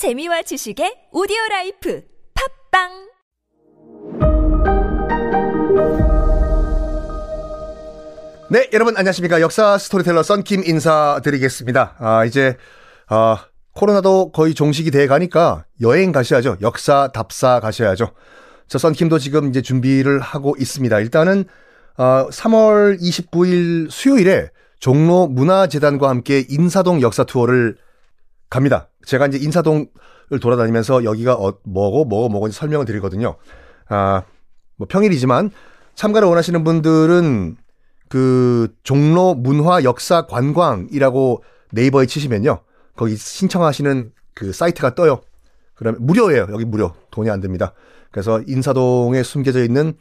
재미와 지식의 오디오라이프 팝빵! 네, 여러분 안녕하십니까. 역사 스토리텔러 썬킴 인사드리겠습니다. 이제 코로나도 거의 종식이 돼 가니까 여행 가셔야죠. 역사 답사 가셔야죠. 저 썬킴도 지금 이제 준비를 하고 있습니다. 일단은 3월 29일 수요일에 종로 문화재단과 함께 인사동 역사 투어를 갑니다. 제가 이제 인사동을 돌아다니면서 여기가 뭐고 설명을 드리거든요. 뭐 평일이지만 참가를 원하시는 분들은 그 종로 문화 역사 관광이라고 네이버에 치시면요, 거기 신청하시는 그 사이트가 떠요. 그러면 무료예요. 여기 무료, 돈이 안 듭니다. 그래서 인사동에 숨겨져 있는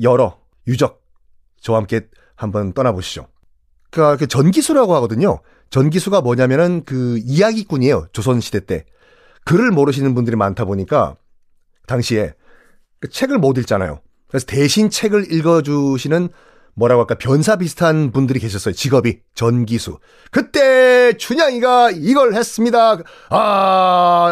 여러 유적 저와 함께 한번 떠나보시죠. 그 전기수라고 하거든요. 전기수가 뭐냐면은 그 이야기꾼이에요. 조선시대 때 글을 모르시는 분들이 많다 보니까 당시에 그 책을 못 읽잖아요. 그래서 대신 책을 읽어주시는, 뭐라고 할까, 변사 비슷한 분들이 계셨어요. 직업이 전기수. 그때 춘향이가 이걸 했습니다.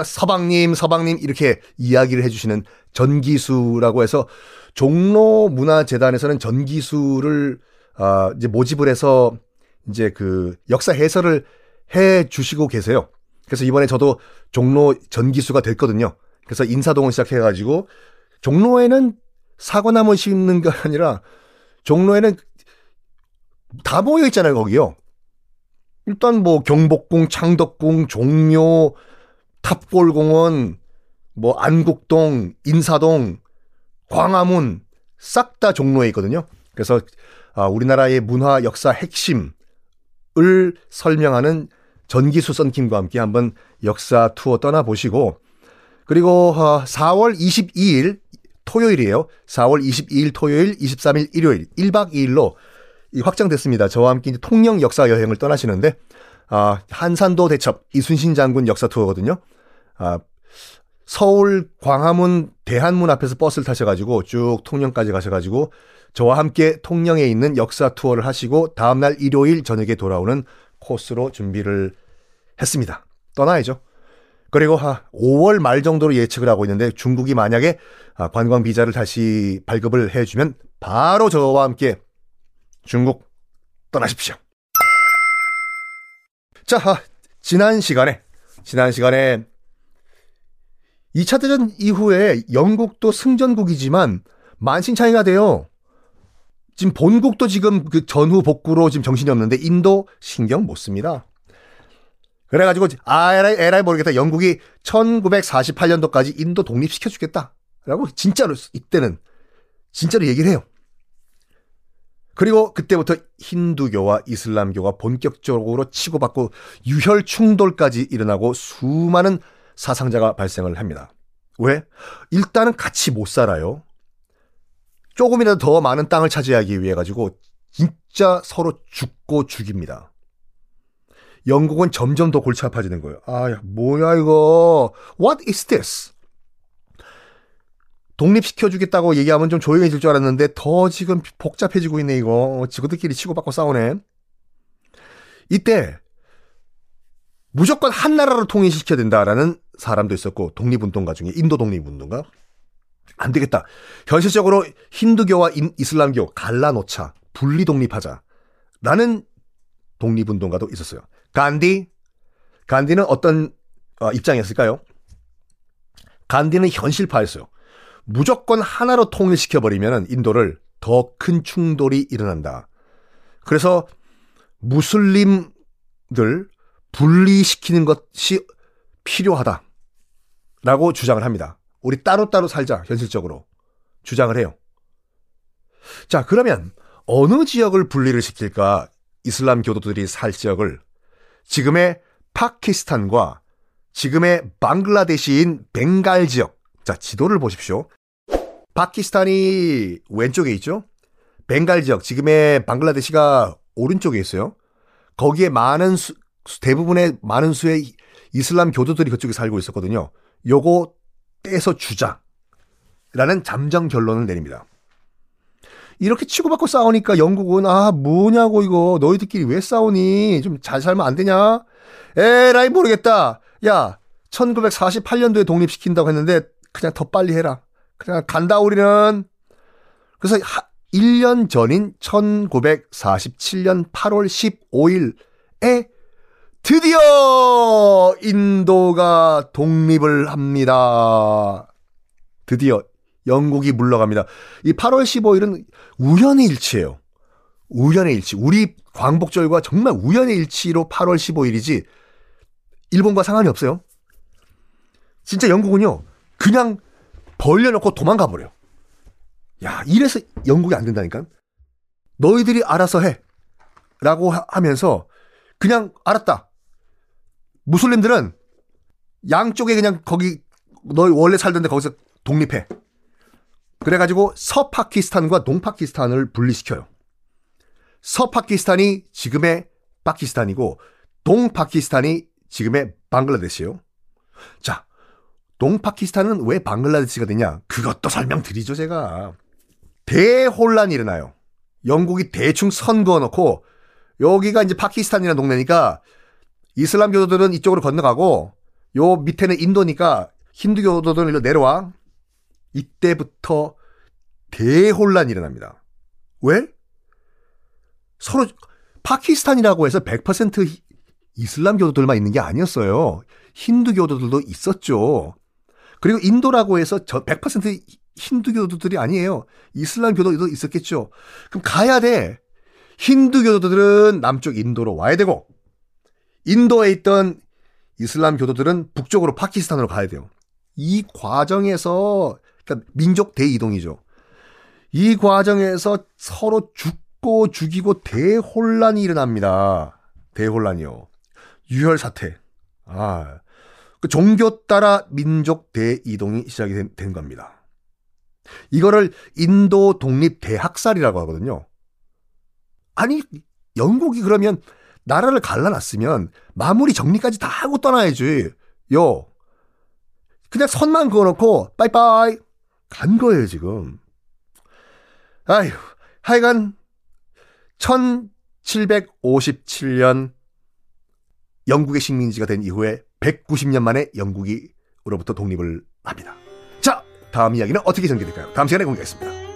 서방님 이렇게 이야기를 해주시는 전기수라고 해서, 종로문화재단에서는 전기수를 이제 모집을 해서 이제 그 역사 해설을 해주시고 계세요. 그래서 이번에 저도 종로 전기수가 됐거든요. 그래서 인사동을 시작해가지고, 종로에는 사과나무 심는 게 아니라 종로에는 다 모여 있잖아요, 거기요. 일단 뭐 경복궁, 창덕궁, 종묘, 탑골공원, 뭐 안국동, 인사동, 광화문 싹 다 종로에 있거든요. 그래서 우리나라의 문화 역사 핵심을 설명하는 전기수 썬킴과 함께 한번 역사 투어 떠나보시고, 그리고 4월 22일 토요일이에요. 4월 22일 토요일, 23일 일요일, 1박 2일로 확장됐습니다. 저와 함께 이제 통영 역사 여행을 떠나시는데, 한산도대첩 이순신 장군 역사 투어거든요. 서울 광화문 대한문 앞에서 버스를 타셔가지고 쭉 통영까지 가셔가지고 저와 함께 통영에 있는 역사 투어를 하시고 다음날 일요일 저녁에 돌아오는 코스로 준비를 했습니다. 떠나야죠. 그리고 5월 말 정도로 예측을 하고 있는데, 중국이 만약에 관광 비자를 다시 발급을 해주면 바로 저와 함께 중국 떠나십시오. 자, 지난 시간에 2차 대전 이후에 영국도 승전국이지만 만신창이가 돼요. 지금 본국도 지금 그 전후 복구로 지금 정신이 없는데 인도 신경 못 씁니다. 그래가지고 에라이 모르겠다, 영국이 1948년도까지 인도 독립시켜주겠다 라고 진짜로, 이때는 진짜로 얘기를 해요. 그리고 그때부터 힌두교와 이슬람교가 본격적으로 치고받고 유혈 충돌까지 일어나고 수많은 사상자가 발생을 합니다. 왜? 일단은 같이 못 살아요. 조금이라도 더 많은 땅을 차지하기 위해 가지고 진짜 서로 죽고 죽입니다. 영국은 점점 더 골치 아파지는 거예요. 뭐야 이거. What is this? 독립시켜주겠다고 얘기하면 좀 조용해질 줄 알았는데 더 지금 복잡해지고 있네 이거. 지구들끼리 치고받고 싸우네. 이때 무조건 한 나라로 통일시켜야 된다라는 사람도 있었고, 독립운동가 중에 인도 독립운동가. 안 되겠다. 현실적으로 힌두교와 이슬람교 갈라놓자. 분리독립하자라는 독립운동가도 있었어요. 간디는 어떤 입장이었을까요? 간디는 현실파였어요. 무조건 하나로 통일시켜버리면 인도를 더 큰 충돌이 일어난다. 그래서 무슬림들 분리시키는 것이 필요하다라고 주장을 합니다. 우리 따로따로 살자, 현실적으로 주장을 해요. 자, 그러면 어느 지역을 분리를 시킬까? 이슬람 교도들이 살 지역을. 지금의 파키스탄과 지금의 방글라데시인 벵갈 지역. 자, 지도를 보십시오. 파키스탄이 왼쪽에 있죠. 벵갈 지역, 지금의 방글라데시가 오른쪽에 있어요. 거기에 대부분의 많은 수의 이슬람 교도들이 그쪽에 살고 있었거든요. 요거 떼서 주자라는 잠정 결론을 내립니다. 이렇게 치고받고 싸우니까 영국은 뭐냐고 이거, 너희들끼리 왜 싸우니, 좀 잘 살면 안 되냐, 에라이 모르겠다, 야 1948년도에 독립시킨다고 했는데 그냥 더 빨리 해라. 그냥 간다 우리는. 그래서 1년 전인 1947년 8월 15일에 드디어 인도가 독립을 합니다. 드디어 영국이 물러갑니다. 이 8월 15일은 우연의 일치예요. 우연의 일치. 우리 광복절과 정말 우연의 일치로 8월 15일이지 일본과 상관이 없어요. 진짜 영국은요. 그냥 벌려놓고 도망가버려요. 야, 이래서 영국이 안 된다니까. 너희들이 알아서 해. 라고 하면서 그냥 알았다. 무슬림들은 양쪽에 그냥 거기 너희 원래 살던데 거기서 독립해. 그래가지고 서파키스탄과 동파키스탄을 분리시켜요. 서파키스탄이 지금의 파키스탄이고 동파키스탄이 지금의 방글라데시예요. 자, 동파키스탄은 왜 방글라데시가 되냐? 그것도 설명드리죠, 제가. 대혼란이 일어나요. 영국이 대충 선 그어놓고 여기가 이제 파키스탄이라는 동네니까 이슬람교도들은 이쪽으로 건너가고 요 밑에는 인도니까 힌두교도들은 일로 내려와. 이때부터 대혼란이 일어납니다. 왜? 서로 파키스탄이라고 해서 100% 이슬람교도들만 있는 게 아니었어요. 힌두교도들도 있었죠. 그리고 인도라고 해서 100% 힌두교도들이 아니에요. 이슬람교도들도 있었겠죠. 그럼 가야 돼. 힌두교도들은 남쪽 인도로 와야 되고 인도에 있던 이슬람교도들은 북쪽으로 파키스탄으로 가야 돼요. 이 과정에서 그러니까 민족 대이동이죠. 이 과정에서 서로 죽고 죽이고 대혼란이 일어납니다. 대혼란이요. 유혈사태. 아, 그 종교 따라 민족 대이동이 시작이 된 겁니다. 이거를 인도 독립 대학살이라고 하거든요. 아니, 영국이 그러면 나라를 갈라놨으면 마무리 정리까지 다 하고 떠나야지. 요. 그냥 선만 그어놓고 빠이빠이 간 거예요, 지금. 아휴, 하여간 1757년 영국의 식민지가 된 이후에 190년 만에 영국으로부터 독립을 합니다. 자, 다음 이야기는 어떻게 전개될까요? 다음 시간에 공개하겠습니다.